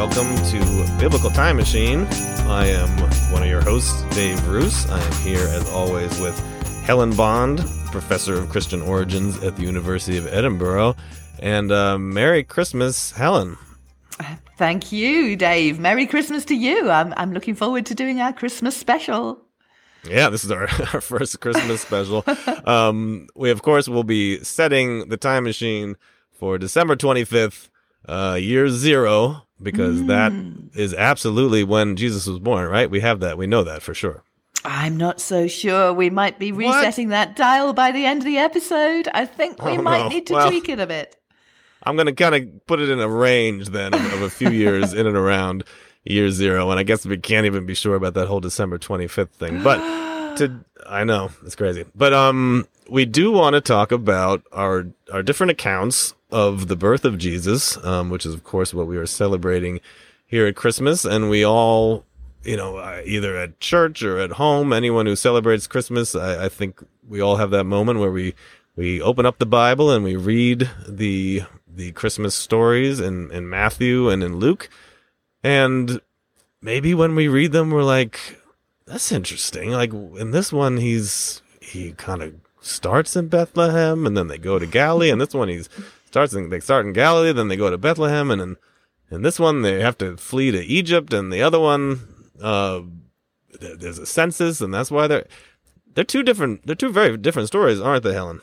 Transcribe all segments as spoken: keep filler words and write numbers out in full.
Welcome to Biblical Time Machine. I am one of your hosts, Dave Roos. I am here, as always, with Helen Bond, Professor of Christian Origins at the University of Edinburgh. And uh, Merry Christmas, Helen. Thank you, Dave. Merry Christmas to you. I'm, I'm looking forward to doing our Christmas special. Yeah, this is our, our first Christmas special. um, we, of course, will be setting the time machine for December twenty-fifth, uh, year zero, because mm. that is absolutely when Jesus was born, right? We have that. We know that for sure. I'm not so sure. We might be resetting what? that dial by the end of the episode. I think we oh, might no. need to well, tweak it a bit. I'm going to kind of put it in a range then of, of a few years in and around year zero. And I guess we can't even be sure about that whole December twenty-fifth thing. But to, I know, it's crazy. But um, we do want to talk about our, our different accounts of the birth of Jesus, um, which is, of course, what we are celebrating here at Christmas. And we all... You know, either at church or at home, anyone who celebrates Christmas, I, I think we all have that moment where we, we open up the Bible and we read the the Christmas stories in, in Matthew and in Luke. And maybe when we read them, we're like, that's interesting. Like in this one, he's he kind of starts in Bethlehem and then they go to Galilee. And this one, he's starts in, they start in Galilee, then they go to Bethlehem. And in, in this one, they have to flee to Egypt. And the other one... Uh, there's a census, and that's why they're they're two different. They're two very different stories, aren't they, Helen?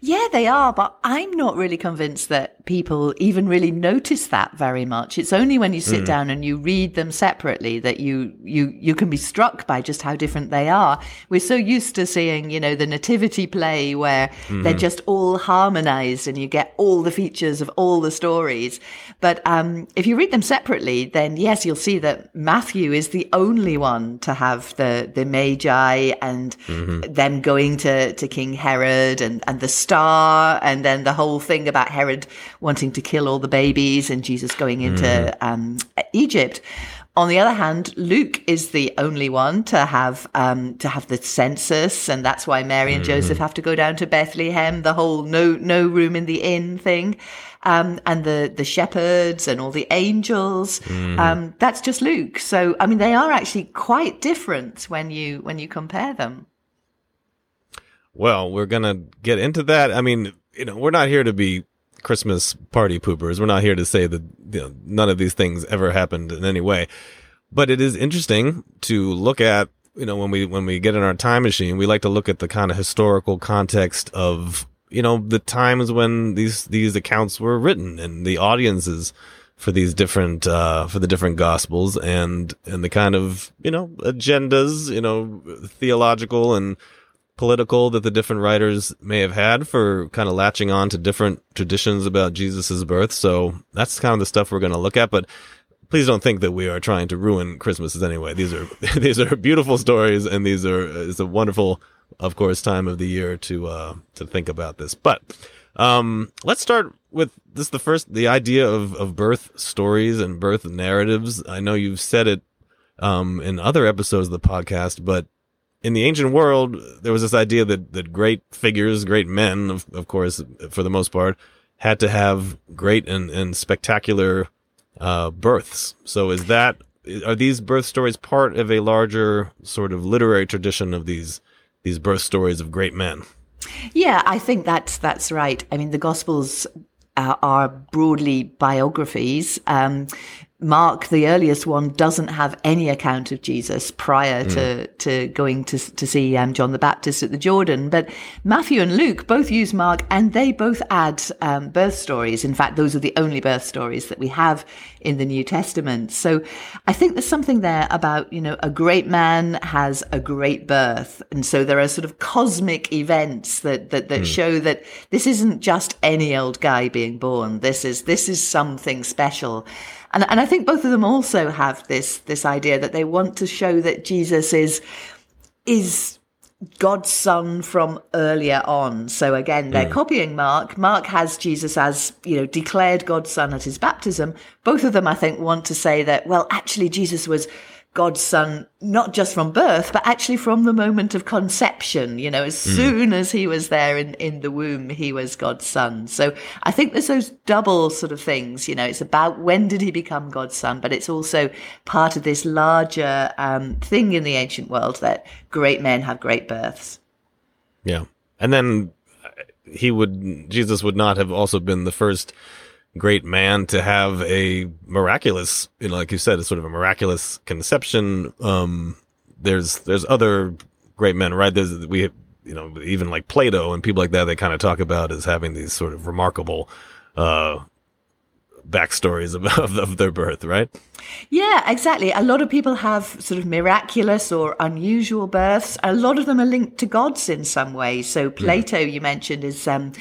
Yeah, they are. But I'm not really convinced that people even really notice that very much. It's only when you sit mm. down and you read them separately that you you you can be struck by just how different they are. We're so used to seeing, you know, the nativity play where mm-hmm. they're just all harmonized and you get all the features of all the stories. But um, if you read them separately, then yes, you'll see that Matthew is the only one to have the the Magi and mm-hmm. them going to to King Herod and and the star, and then the whole thing about Herod wanting to kill all the babies and Jesus going into mm. um, Egypt. On the other hand, Luke is the only one to have um, to have the census, and that's why Mary and mm. Joseph have to go down to Bethlehem, the whole no no room in the inn thing, um, and the, the shepherds and all the angels. Mm. Um, that's just Luke. So, I mean, they are actually quite different when you when you compare them. Well, we're going to get into that. I mean, you know, we're not here to be Christmas party poopers. We're not here to say that, you know, none of these things ever happened in any way. But it is interesting to look at, you know, when we when we get in our time machine, we like to look at the kind of historical context of, you know, the times when these these accounts were written and the audiences for these different uh, for the different gospels and and the kind of, you know, agendas, you know, theological and political that the different writers may have had for kind of latching on to different traditions about Jesus's birth. So that's kind of the stuff we're going to look at, but please don't think that we are trying to ruin Christmases anyway. These are, these are beautiful stories, and these are, it's a wonderful, of course, time of the year to, uh, to think about this. But, um, let's start with this, the first, the idea of, of birth stories and birth narratives. I know you've said it, um, in other episodes of the podcast, but in the ancient world, there was this idea that, that great figures, great men, of, of course, for the most part, had to have great and, and spectacular uh, births. So is that, are these birth stories part of a larger sort of literary tradition of these these birth stories of great men? Yeah, I think that's that's right. I mean, the Gospels uh, are broadly biographies. Um Mark, the earliest one, doesn't have any account of Jesus prior mm. to, to going to to see um, John the Baptist at the Jordan. But Matthew and Luke both use Mark, and they both add um, birth stories. In fact, those are the only birth stories that we have in the New Testament. So I think there's something there about, you know, a great man has a great birth. And so there are sort of cosmic events that that, that mm. show that this isn't just any old guy being born. This is this is something special. And, and I think both of them also have this this idea that they want to show that Jesus is is God's son from earlier on. So again, they're mm. copying Mark. Mark has Jesus as, you know, declared God's son at his baptism. Both of them, I think, want to say that, well, actually, Jesus was God's son, not just from birth, but actually from the moment of conception. You know, as mm. soon as he was there in, in the womb, he was God's son. So I think there's those double sort of things, you know, it's about when did he become God's son, but it's also part of this larger um, thing in the ancient world that great men have great births. Yeah. And then he would, Jesus would not have also been the first great man to have a miraculous, you know, like you said, it's sort of a miraculous conception. Um, there's there's other great men, right? There's we, you know, even like Plato and people like that. They kind of talk about as having these sort of remarkable uh, backstories of, of of their birth, right? Yeah, exactly. A lot of people have sort of miraculous or unusual births. A lot of them are linked to gods in some way. So Plato, mm. you mentioned, is. Um,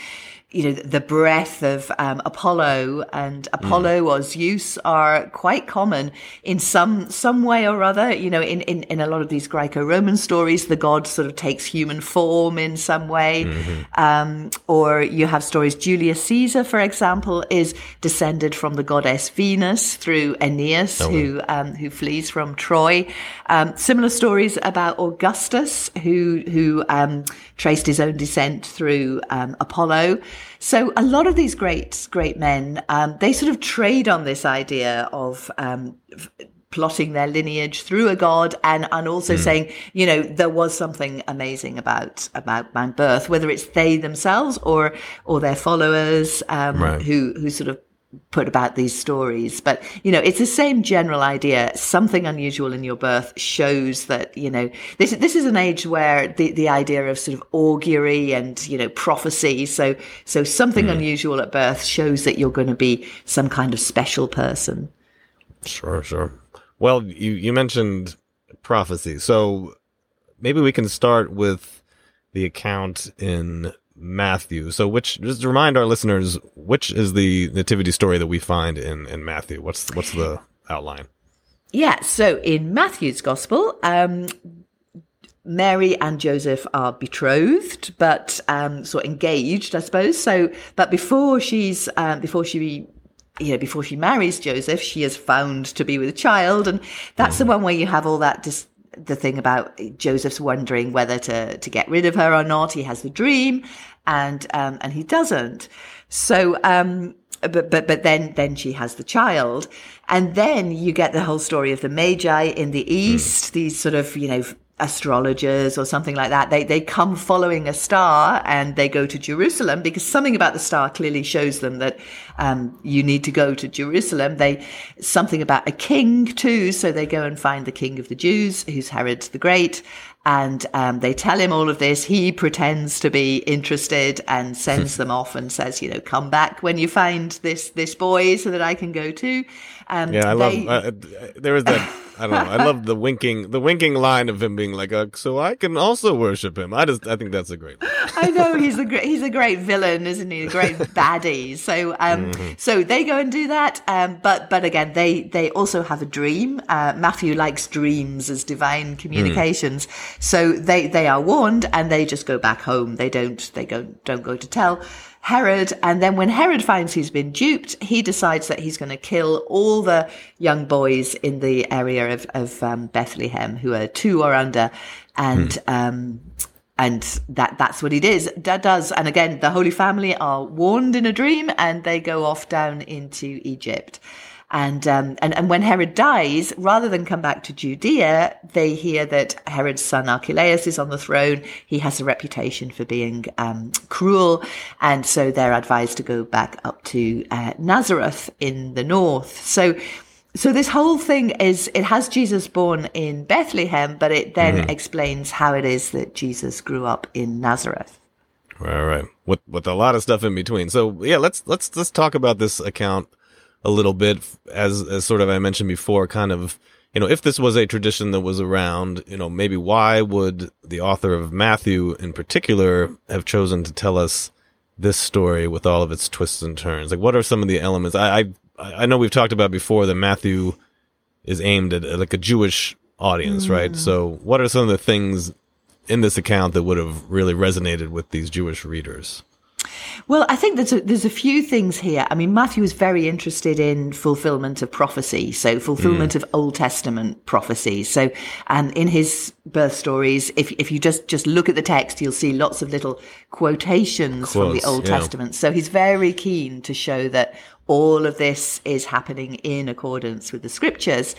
You know, the breath of um, Apollo and Apollo mm. or Zeus are quite common in some some way or other. You know, in, in, in a lot of these Greco-Roman stories, the god sort of takes human form in some way. Mm-hmm. Um, or you have stories, Julius Caesar, for example, is descended from the goddess Venus through Aeneas, oh, who um, who flees from Troy. Um, similar stories about Augustus, who, who um, traced his own descent through um, Apollo. So a lot of these great, great men, um, they sort of trade on this idea of um, f- plotting their lineage through a god, and, and also mm. saying, you know, there was something amazing about about my birth, whether it's they themselves or or their followers um, right. who who sort of put about these stories. But, you know, it's the same general idea. Something unusual in your birth shows that, you know, this this is an age where the, the idea of sort of augury and, you know, prophecy. So so something mm. unusual at birth shows that you're going to be some kind of special person. Sure, sure. Well, you, you mentioned prophecy. So maybe we can start with the account in Matthew. So which, just to remind our listeners, which is the nativity story that we find in, in Matthew? What's, what's the outline? Yeah. So in Matthew's gospel, um, Mary and Joseph are betrothed, but, um, sort of engaged, I suppose. So, but before she's, um, before she you know, before she marries Joseph, she is found to be with a child. And that's mm. the one where you have all that dis- the thing about Joseph's wondering whether to, to get rid of her or not. He has the dream and, um, and he doesn't. So, um, but, but, but then, then she has the child. And then you get the whole story of the Magi in the East, mm. these sort of, you know, astrologers or something like that. They, they come following a star and they go to Jerusalem because something about the star clearly shows them that, um, you need to go to Jerusalem. They, something about a king too. So they go and find the king of the Jews, who's Herod the Great. And, um, they tell him all of this. He pretends to be interested and sends them off and says, you know, come back when you find this, this boy so that I can go too. Um, yeah, I they, love, uh, there was that, I don't know, I love the winking, the winking line of him being like, uh, so I can also worship him. I just, I think that's a great one. I know, he's a great, he's a great villain, isn't he? A great baddie. So, um, mm-hmm. so they go and do that. Um, but, but again, they, they also have a dream. Uh, Matthew likes dreams as divine communications. Mm. So they, they are warned and they just go back home. They don't, they go, don't go to tell Herod. And then when Herod finds he's been duped, he decides that he's going to kill all the young boys in the area of, of um, Bethlehem who are two or under. And, mm. um, and that, that's what he does, that does. And again, the Holy Family are warned in a dream and they go off down into Egypt. And, um, and, and when Herod dies, rather than come back to Judea, they hear that Herod's son Archelaus is on the throne. He has a reputation for being, um, cruel. And so they're advised to go back up to, uh, Nazareth in the north. So, so this whole thing is, it has Jesus born in Bethlehem, but it then mm-hmm. explains how it is that Jesus grew up in Nazareth. All right. With, with a lot of stuff in between. So yeah, let's, let's, let's talk about this account a little bit, as as sort of I mentioned before, kind of, you know, if this was a tradition that was around, you know, maybe why would the author of Matthew in particular have chosen to tell us this story with all of its twists and turns? Like, what are some of the elements? I I, I know we've talked about before that Matthew is aimed at like a Jewish audience, mm. right? So what are some of the things in this account that would have really resonated with these Jewish readers? Well, I think there's a, there's a few things here. I mean, Matthew is very interested in fulfillment of prophecy, so fulfillment mm. of Old Testament prophecy. So, and in his birth stories, if if you just, just look at the text, you'll see lots of little quotations Quotes, from the Old yeah. Testament. So he's very keen to show that all of this is happening in accordance with the scriptures.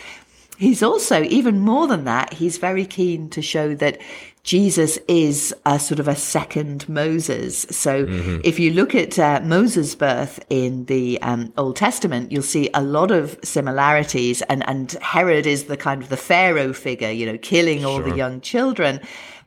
He's also, even more than that, he's very keen to show that Jesus is a sort of a second Moses. So mm-hmm. if you look at uh, Moses' birth in the um, Old Testament, you'll see a lot of similarities. And, and Herod is the kind of the Pharaoh figure, you know, killing all sure. the young children.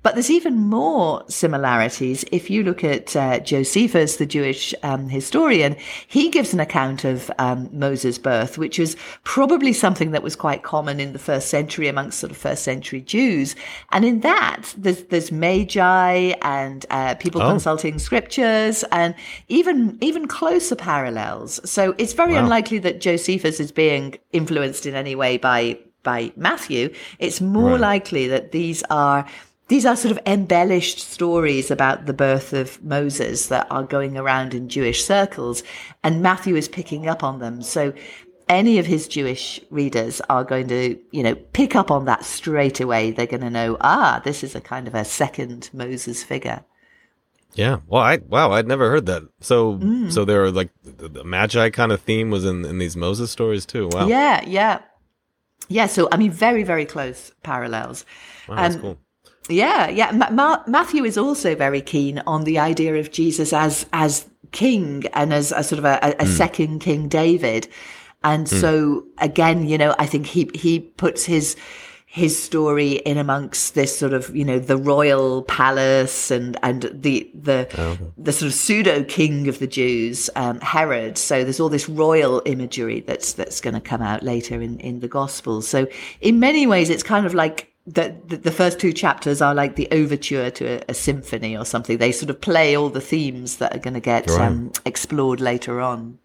But there's even more similarities. If you look at uh, Josephus, the Jewish um, historian, he gives an account of um, Moses' birth, which is probably something that was quite common in the first century amongst sort of first century Jews. And in that, there's, there's Magi and uh, people oh. consulting scriptures and even, even closer parallels. So it's very wow. unlikely that Josephus is being influenced in any way by, by Matthew. It's more right. likely that these are... These are sort of embellished stories about the birth of Moses that are going around in Jewish circles, and Matthew is picking up on them. So any of his Jewish readers are going to, you know, pick up on that straight away. They're going to know, ah, this is a kind of a second Moses figure. Yeah. Well, I, wow, I'd never heard that. So, mm. so there are like the Magi kind of theme was in, in these Moses stories too. Wow. Yeah. Yeah. Yeah. So, I mean, very, very close parallels. Wow, that's um, cool. Yeah, yeah. Ma- Ma- Matthew is also very keen on the idea of Jesus as as king and as a sort of a, a, a mm. second King David, and mm. so again, you know, I think he he puts his his story in amongst this sort of, you know, the royal palace and and the the oh. the sort of pseudo king of the Jews, um, Herod. So there's all this royal imagery that's that's going to come out later in in the Gospels. So in many ways, it's kind of like. The, the, the first two chapters are like the overture to a, a symphony or something. They sort of play all the themes that are going to get right. um, explored later on.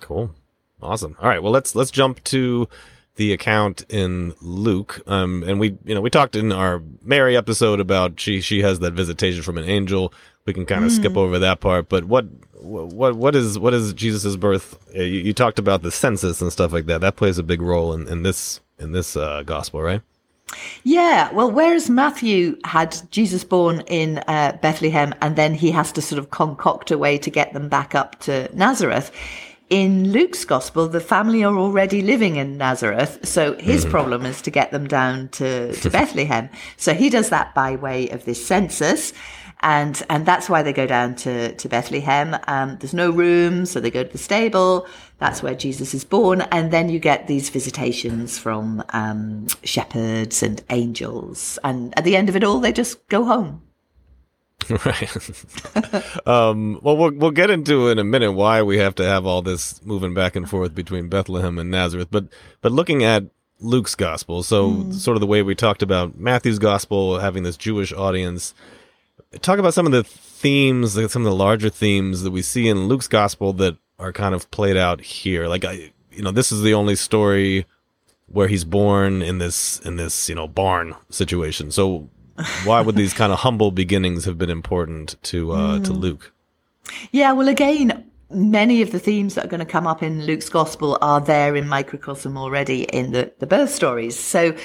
Cool. Awesome. All right. Well, let's let's jump to the account in Luke. Um, and we, you know, we talked in our Mary episode about she she has that visitation from an angel. We can kind of mm-hmm. skip over that part. But what what what is what is Jesus's birth? You, you talked about the census and stuff like that. That plays a big role in, in this in this uh, gospel, right? Yeah, well, whereas Matthew had Jesus born in uh, Bethlehem and then he has to sort of concoct a way to get them back up to Nazareth, in Luke's gospel, the family are already living in Nazareth, so his mm. problem is to get them down to, to Bethlehem. So he does that by way of this census. And and that's why they go down to, to Bethlehem. Um, there's no room, so they go to the stable. That's where Jesus is born. And then you get these visitations from um, shepherds and angels. And at the end of it all, they just go home. Right. um, well, well, we'll get into in a minute why we have to have all this moving back and forth between Bethlehem and Nazareth. But but looking at Luke's gospel, so mm. sort of the way we talked about Matthew's gospel, having this Jewish audience, talk about some of the themes, some of the larger themes that we see in Luke's gospel that are kind of played out here. Like, I, you know, this is the only story where he's born in this, in this, you know, barn situation. So why would these kind of humble beginnings have been important to, uh, mm. to Luke? Yeah. Well, again, many of the themes that are going to come up in Luke's gospel are there in microcosm already in the, the birth stories. So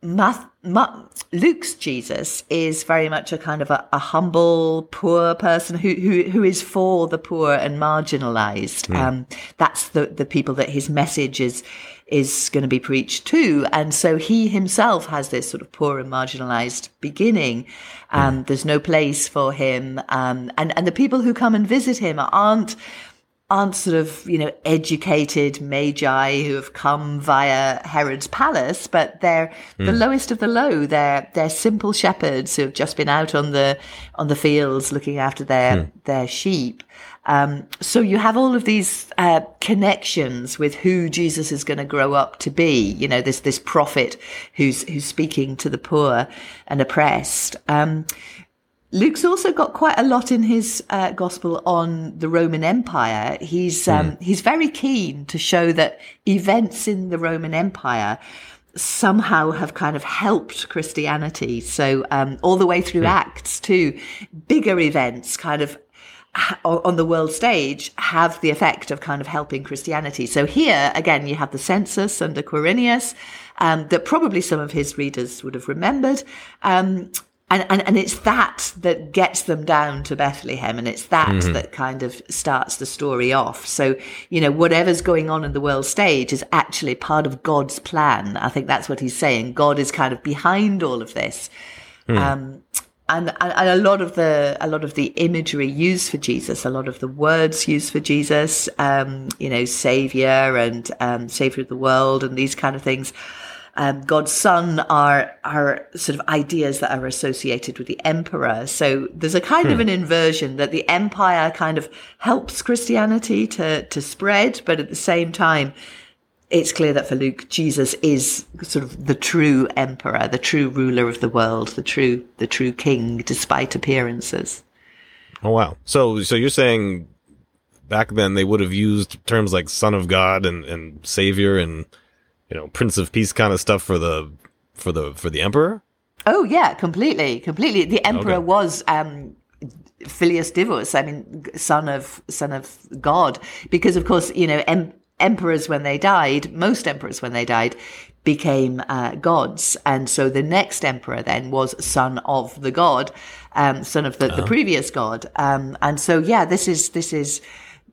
Math, Ma, Luke's Jesus is very much a kind of a, a humble, poor person who, who who is for the poor and marginalized. Mm. Um, that's the, the people that his message is is going to be preached to. And so he himself has this sort of poor and marginalized beginning. Um, mm. There's no place for him. Um, and, and the people who come and visit him aren't aren't sort of, you know, educated magi who have come via Herod's palace, but they're mm. the lowest of the low. They're they're simple shepherds who have just been out on the on the fields looking after their mm. their sheep. Um, so you have all of these uh, connections with who Jesus is going to grow up to be. You know, this this prophet who's who's speaking to the poor and oppressed. Um, Luke's also got quite a lot in his uh, gospel on the Roman Empire. He's um, mm. he's very keen to show that events in the Roman Empire somehow have kind of helped Christianity. So um, all the way through yeah. Acts too, bigger events kind of on the world stage have the effect of kind of helping Christianity. So here, again, you have the census under Quirinius um, that probably some of his readers would have remembered. Um, and, and, and it's that that gets them down to Bethlehem, and it's that mm-hmm. that kind of starts the story off. So, you know, whatever's going on in the world stage is actually part of God's plan. I think that's what he's saying. God is kind of behind all of this. Mm. Um And, and a lot of the a lot of the imagery used for Jesus, a lot of the words used for Jesus, um, you know, Savior and um, Savior of the world, and these kind of things, um, God's Son, are are sort of ideas that are associated with the Emperor. So there's a kind hmm. of an inversion that the Empire kind of helps Christianity to to spread, but at the same time, it's clear that for Luke, Jesus is sort of the true emperor, the true ruler of the world, the true the true king, despite appearances. Oh, wow. So so you're saying back then they would have used terms like Son of God and, and Savior and, you know, Prince of Peace kind of stuff for the for the for the emperor? Oh, yeah, completely. Completely. The emperor okay. was um Filius Divus, I mean, son of son of God, because, of course, you know, em- Emperors, when they died, most emperors, when they died, became uh, gods. And so the next emperor then was son of the god, um, son of the, oh. the previous god. Um, and so, yeah, this is this is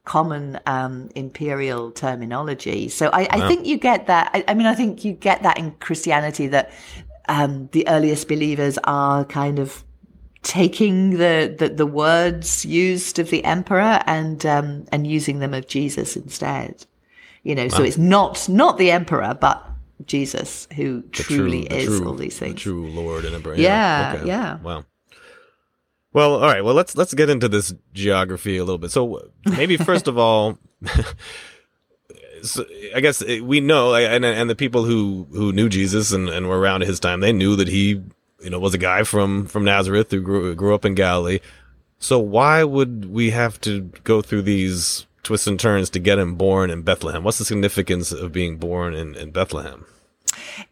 common um, imperial terminology. So I, I wow. think you get that. I, I mean, I think you get that in Christianity, that um, the earliest believers are kind of taking the, the, the words used of the emperor and um, and using them of Jesus instead. You know, wow. so it's not not the emperor, but Jesus, who the truly true, is true, all these things. The true Lord and emperor. Yeah, yeah. Okay. yeah. Wow. Well, all right. Well, let's let's get into this geography a little bit. So maybe first of all, so I guess we know, and and the people who, who knew Jesus and, and were around at his time, they knew that he, you know, was a guy from from Nazareth who grew grew up in Galilee. So why would we have to go through these twists and turns to get him born in Bethlehem? What's the significance of being born in, in Bethlehem?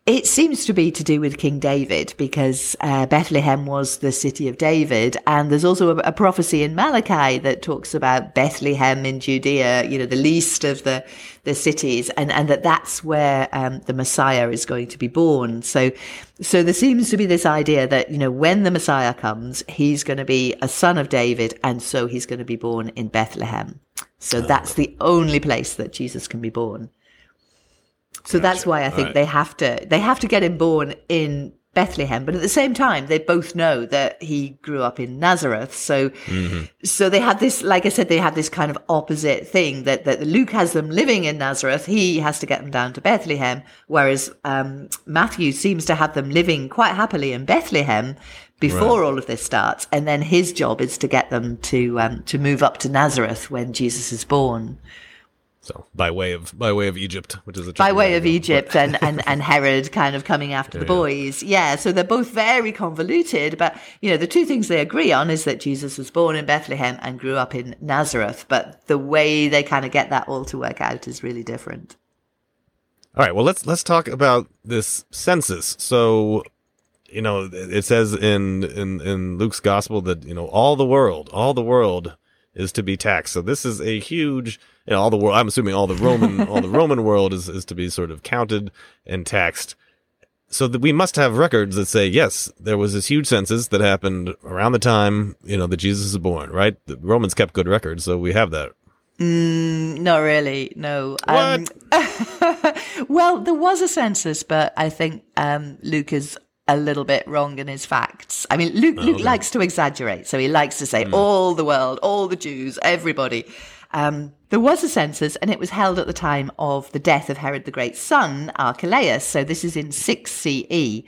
It seems to be to do with King David, because uh, Bethlehem was the city of David. And there's also a, a prophecy in Malachi that talks about Bethlehem in Judea, you know, the least of the, the cities, and, and that that's where um, the Messiah is going to be born. So so there seems to be this idea that, you know, when the Messiah comes, he's going to be a son of David, and so he's going to be born in Bethlehem. So um, that's the only place that Jesus can be born. So gotcha. That's why I think right. they have to they have to get him born in Bethlehem. But at the same time, they both know that he grew up in Nazareth. So mm-hmm. so they have this, like I said, they have this kind of opposite thing, that, that Luke has them living in Nazareth. He has to get them down to Bethlehem, whereas um, Matthew seems to have them living quite happily in Bethlehem before right. all of this starts. And then his job is to get them to um, to move up to Nazareth when Jesus is born. So by way of by way of Egypt, which is a by way of Egypt and, and, and Herod kind of coming after yeah, the boys. Yeah. yeah, so they're both very convoluted. But, you know, the two things they agree on is that Jesus was born in Bethlehem and grew up in Nazareth. But the way they kind of get that all to work out is really different. All right. Well, let's let's talk about this census. So, you know, it says in in, in Luke's gospel that, you know, all the world, all the world is to be taxed. So this is a huge... You know, all the world. I'm assuming all the Roman, all the Roman world is, is to be sort of counted and taxed. So that we must have records that say, yes, there was this huge census that happened around the time, you know, that Jesus was born. Right? The Romans kept good records, so we have that. Mm, not really. No. What? Um, well, there was a census, but I think um, Luke is a little bit wrong in his facts. I mean, Luke, Luke oh, okay. likes to exaggerate, so he likes to say mm. all the world, all the Jews, everybody. Um, there was a census, and it was held at the time of the death of Herod the Great's son, Archelaus. So this is in six C E.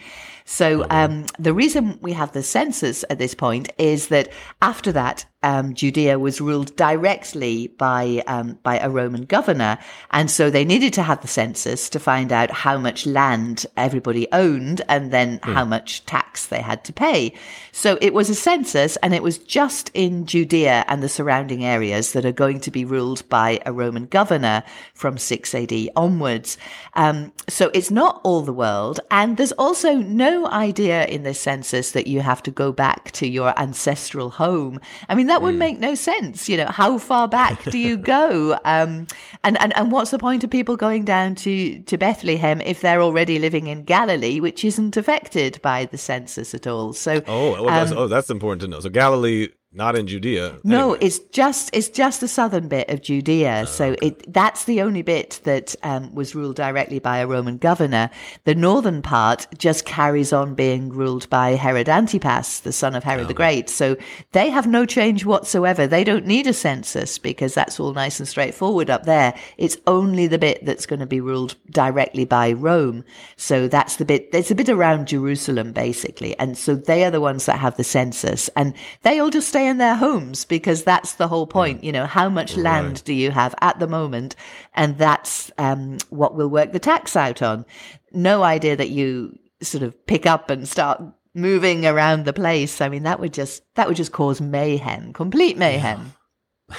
So um, the reason we have the census at this point is that after that, um, Judea was ruled directly by um, by a Roman governor. And so they needed to have the census to find out how much land everybody owned and then hmm. how much tax they had to pay. So it was a census, and it was just in Judea and the surrounding areas that are going to be ruled by by a Roman governor from six A D onwards. Um, so it's not all the world. And there's also no idea in this census that you have to go back to your ancestral home. I mean, that would mm. make no sense. You know, how far back do you go? Um, and, and, and what's the point of people going down to, to Bethlehem if they're already living in Galilee, which isn't affected by the census at all? So, oh, well, um, that's, oh, that's important to know. So Galilee... Not in Judea. No, anyway. it's just it's just the southern bit of Judea. Oh, so okay. it that's the only bit that um, was ruled directly by a Roman governor. The northern part just carries on being ruled by Herod Antipas, the son of Herod oh. the Great. So they have no change whatsoever. They don't need a census because that's all nice and straightforward up there. It's only the bit that's going to be ruled directly by Rome. So that's the bit. It's a bit around Jerusalem, basically. And so they are the ones that have the census. And they all just stay in their homes, because that's the whole point. You know, how much right. land do you have at the moment? And that's um, what we'll work the tax out on. No idea that you sort of pick up and start moving around the place. I mean, that would just that would just cause mayhem, complete mayhem.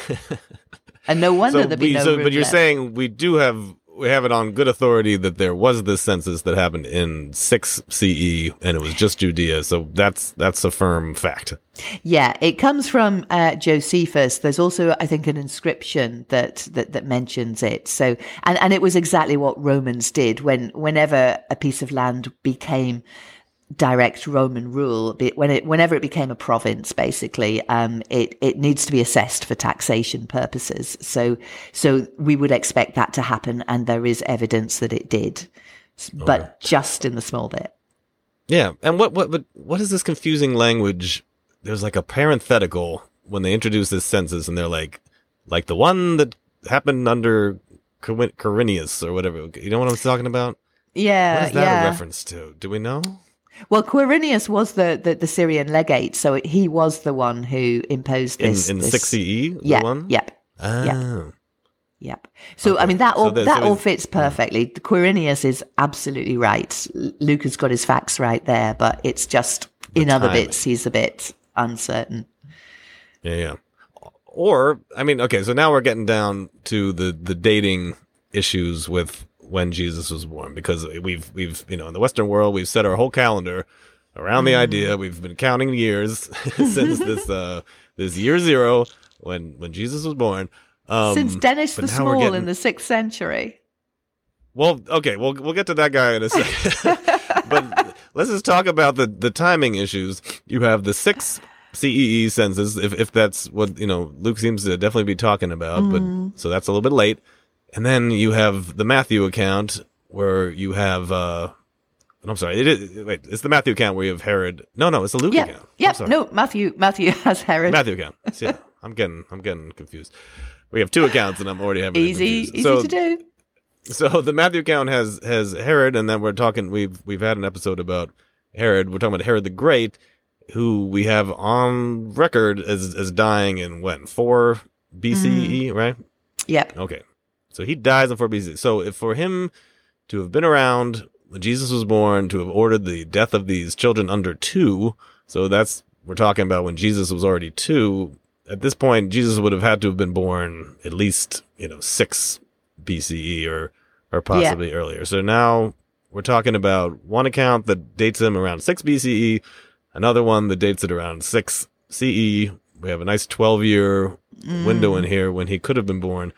Yeah. And no wonder so there'd be we, no so, room But you're left. saying we do have we have it on good authority that there was this census that happened in six C E, and it was just Judea. So that's that's a firm fact. Yeah, it comes from uh, Josephus. There's also, I think, an inscription that, that, that mentions it. So, and, and it was exactly what Romans did when whenever a piece of land became direct Roman rule, when it whenever it became a province, basically, um, it it needs to be assessed for taxation purposes. So, so we would expect that to happen, and there is evidence that it did, but okay. just in the small bit. Yeah, and what what but what is this confusing language? There's like a parenthetical when they introduce this census, and they're like, like the one that happened under Quirinius or whatever. You know what I'm talking about? Yeah, what is that yeah. a reference to? Do we know? Well, Quirinius was the, the, the Syrian legate, so he was the one who imposed this. In, in this, six C E? Yeah, one? yeah. Ah. yeah. Yep. So, okay. I mean, that all, so that so all fits perfectly. Yeah. Quirinius is absolutely right. Luke has got his facts right there, but it's just the in timing. Other bits, he's a bit uncertain. Yeah, yeah. Or, I mean, okay, so now we're getting down to the, the dating issues with when Jesus was born, because we've we've you know in the Western world we've set our whole calendar around the idea we've been counting years since this uh, this year zero when when Jesus was born. Um, since Dennis the Small getting... in the sixth century. Well, okay, we'll we'll get to that guy in a second. But let's just talk about the the timing issues. You have the sixth C E E census, if if that's what you know Luke seems to definitely be talking about. Mm. But so that's a little bit late. And then you have the Matthew account where you have, uh, I'm sorry, it is, wait, it's the Matthew account where you have Herod. No, no, it's the Luke yeah, account. Yeah, no, Matthew Matthew has Herod. Matthew account. So, yeah, I'm getting I'm getting confused. We have two accounts and I'm already having easy, confused. Easy so, to do. So the Matthew account has has Herod, and then we're talking, we've, we've had an episode about Herod. We're talking about Herod the Great, who we have on record as, as dying in, when, four B C E, mm. right? Yep. Okay. So he dies in four B C. So if for him to have been around when Jesus was born, to have ordered the death of these children under two, so that's, we're talking about when Jesus was already two, at this point, Jesus would have had to have been born at least, you know, six B C E or, or possibly yeah. earlier. So now we're talking about one account that dates him around six B C E, another one that dates it around six C E. We have a nice twelve-year mm. window in here when he could have been born.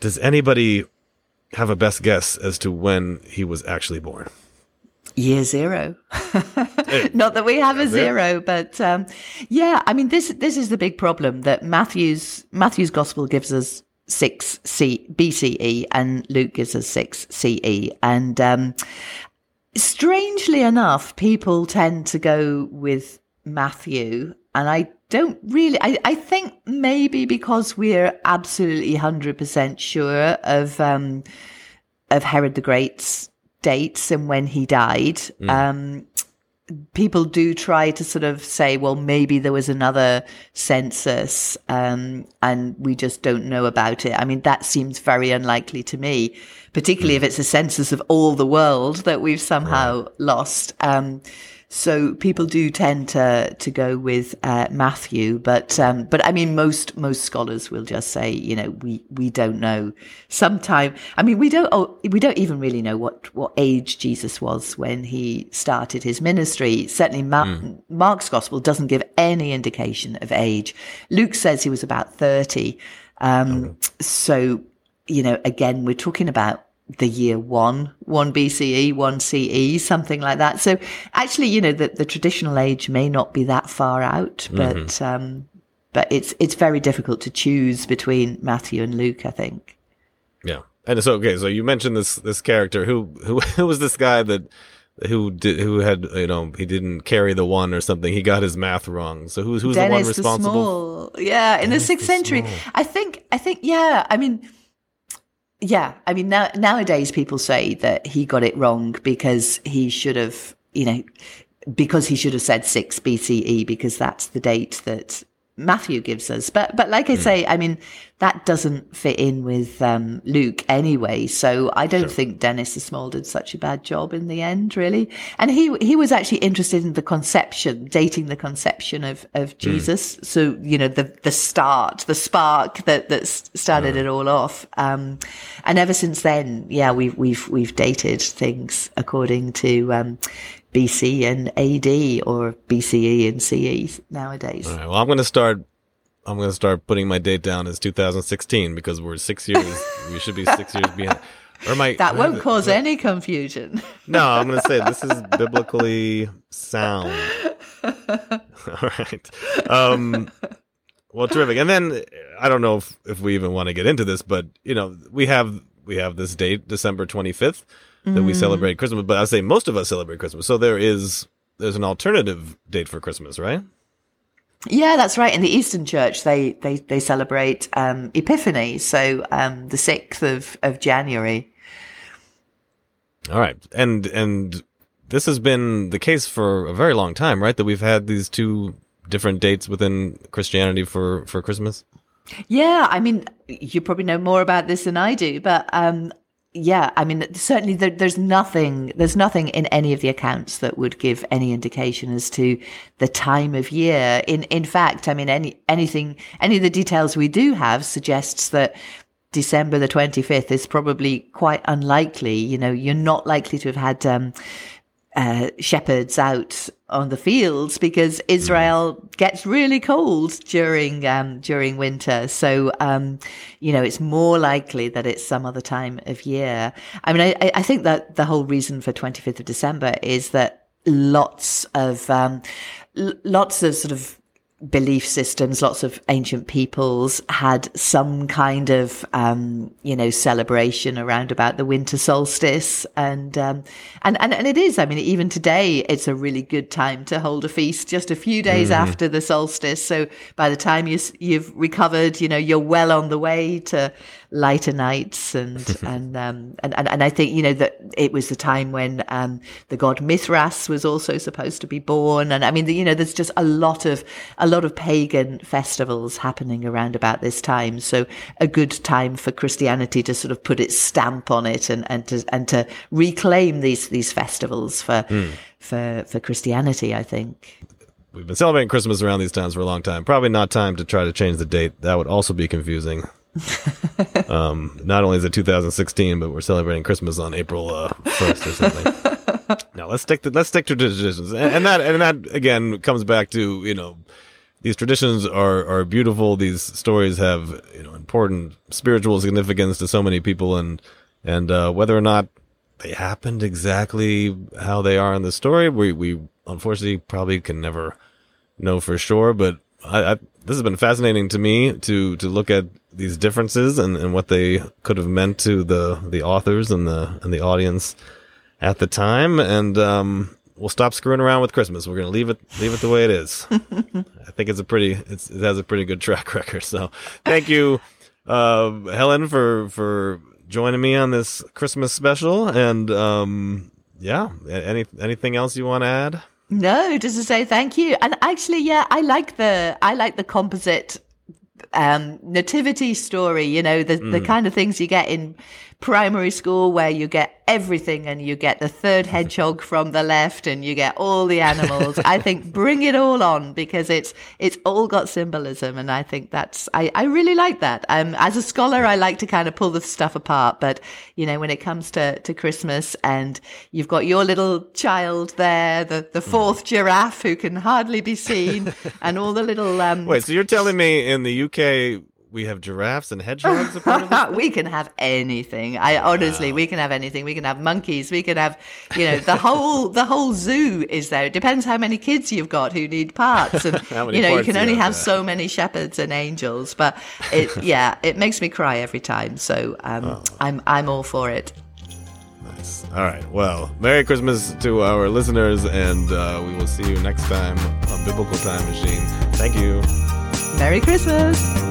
Does anybody have a best guess as to when he was actually born? Year zero. Not that we have a zero, but um, yeah, I mean, this this is the big problem that Matthew's Matthew's gospel gives us six B C E and Luke gives us six C E. And um, strangely enough, people tend to go with Matthew, and I don't really, I, I think maybe because we're absolutely one hundred percent sure of um, of Herod the Great's dates and when he died, mm. um, people do try to sort of say, well, maybe there was another census um, and we just don't know about it. I mean, that seems very unlikely to me, particularly mm. if it's a census of all the world that we've somehow right. lost. Um So people do tend to to go with uh, Matthew, but um, but I mean, most most scholars will just say, you know, we we don't know. Sometime, I mean, we don't oh, we don't even really know what what age Jesus was when he started his ministry. Certainly, Mar- mm. Mark's gospel doesn't give any indication of age. Luke says he was about thirty. Um, okay. So, you know, again, we're talking about the year one, one B C E, one C E, something like that. So actually, you know, the, the traditional age may not be that far out, but mm-hmm. um, but it's it's very difficult to choose between Matthew and Luke, I think. Yeah, and so okay, so you mentioned this this character who who, who was this guy that who did who had you know he didn't carry the one or something, he got his math wrong. So who's who's Dennis the one responsible? The Small. Yeah, in Dennis the sixth the century, I think I think yeah, I mean. Yeah, I mean, now, nowadays people say that he got it wrong because he should have, you know, because he should have said six B C E, because that's the date that Matthew gives us. But but like I say, I mean, that doesn't fit in with um, Luke anyway. So I don't sure. think Dennis the Small did such a bad job in the end, really. And he he was actually interested in the conception, dating the conception of, of Jesus. Mm. So, you know, the the start, the spark that, that started mm. it all off. Um, and ever since then, yeah, we've we've we've dated things according to um, B C and A D or B C E and C E nowadays. All right, well, I'm going to start. I'm going to start putting my date down as two thousand sixteen because we're six years. We should be six years behind. Or my, that won't I, cause I, any confusion. No, I'm going to say this is biblically sound. All right. Um, well, terrific. And then I don't know if, if we even want to get into this, but you know, we have we have this date, December twenty-fifth. That we celebrate Christmas, but I say most of us celebrate Christmas. So there is there's an alternative date for Christmas, right? Yeah, that's right. In the Eastern Church, they they they celebrate um, Epiphany, so um, the sixth of, of January. All right, and and this has been the case for a very long time, right? That we've had these two different dates within Christianity for, for Christmas. Yeah, I mean, you probably know more about this than I do, but. Um, Yeah, I mean, certainly there, there's nothing there's nothing in any of the accounts that would give any indication as to the time of year. In in fact, I mean, any anything any of the details we do have suggests that December the twenty-fifth is probably quite unlikely. You know, you're not likely to have had um, uh, shepherds out on the fields because Israel gets really cold during um, during winter. So, um, you know, it's more likely that it's some other time of year. I mean, I, I think that the whole reason for twenty-fifth of December is that lots of um, lots of sort of belief systems, lots of ancient peoples had some kind of, um, you know, celebration around about the winter solstice. And, um, and, and, and it is, I mean, even today, it's a really good time to hold a feast just a few days mm. after the solstice. So by the time you, you've recovered, you know, you're well on the way to lighter nights. And, and, um, and, and, and I think, you know, that it was the time when, um, the god Mithras was also supposed to be born. And I mean, the, you know, there's just a lot of, a A lot of pagan festivals happening around about this time, so a good time for Christianity to sort of put its stamp on it and and to and to reclaim these these festivals for mm. for for Christianity. I think we've been celebrating Christmas around these times for a long time. Probably not time to try to change the date. That would also be confusing. um, not only is it two thousand sixteen, but we're celebrating Christmas on April uh, first or something. Now let's stick to let's stick to traditions, and, and that and that again comes back to you know. These traditions are, are beautiful. These stories have you know important spiritual significance to so many people, and and uh, whether or not they happened exactly how they are in the story, we we unfortunately probably can never know for sure. But I, I, this has been fascinating to me to to look at these differences and, and what they could have meant to the the authors and the and the audience at the time, and. Um, We'll stop screwing around with Christmas. We're gonna leave it, leave it the way it is. I think it's a pretty, it's, it has a pretty good track record. So, thank you, uh, Helen, for for joining me on this Christmas special. And um, yeah, any anything else you want to add? No, just to say thank you. And actually, yeah, I like the I like the composite um, nativity story. You know, the mm. the kind of things you get in primary school where you get everything, and you get the third hedgehog from the left, and you get all the animals. I think bring it all on, because it's it's all got symbolism, and I think that's I, I really like that. Um, as a scholar, I like to kind of pull the stuff apart, but you know, when it comes to, to Christmas, and you've got your little child there, the the fourth giraffe who can hardly be seen, and all the little um. Wait, so you're telling me in the U K we have giraffes and hedgehogs? We can have anything. I honestly, wow. we can have anything. We can have monkeys. We can have, you know, the whole the whole zoo is there. It depends how many kids you've got who need parts, and you know, you can only have, have so many shepherds and angels. But it, yeah, it makes me cry every time. So um, oh. I'm I'm all for it. Nice. All right. Well, Merry Christmas to our listeners, and uh, we will see you next time on Biblical Time Machine. Thank you. Merry Christmas.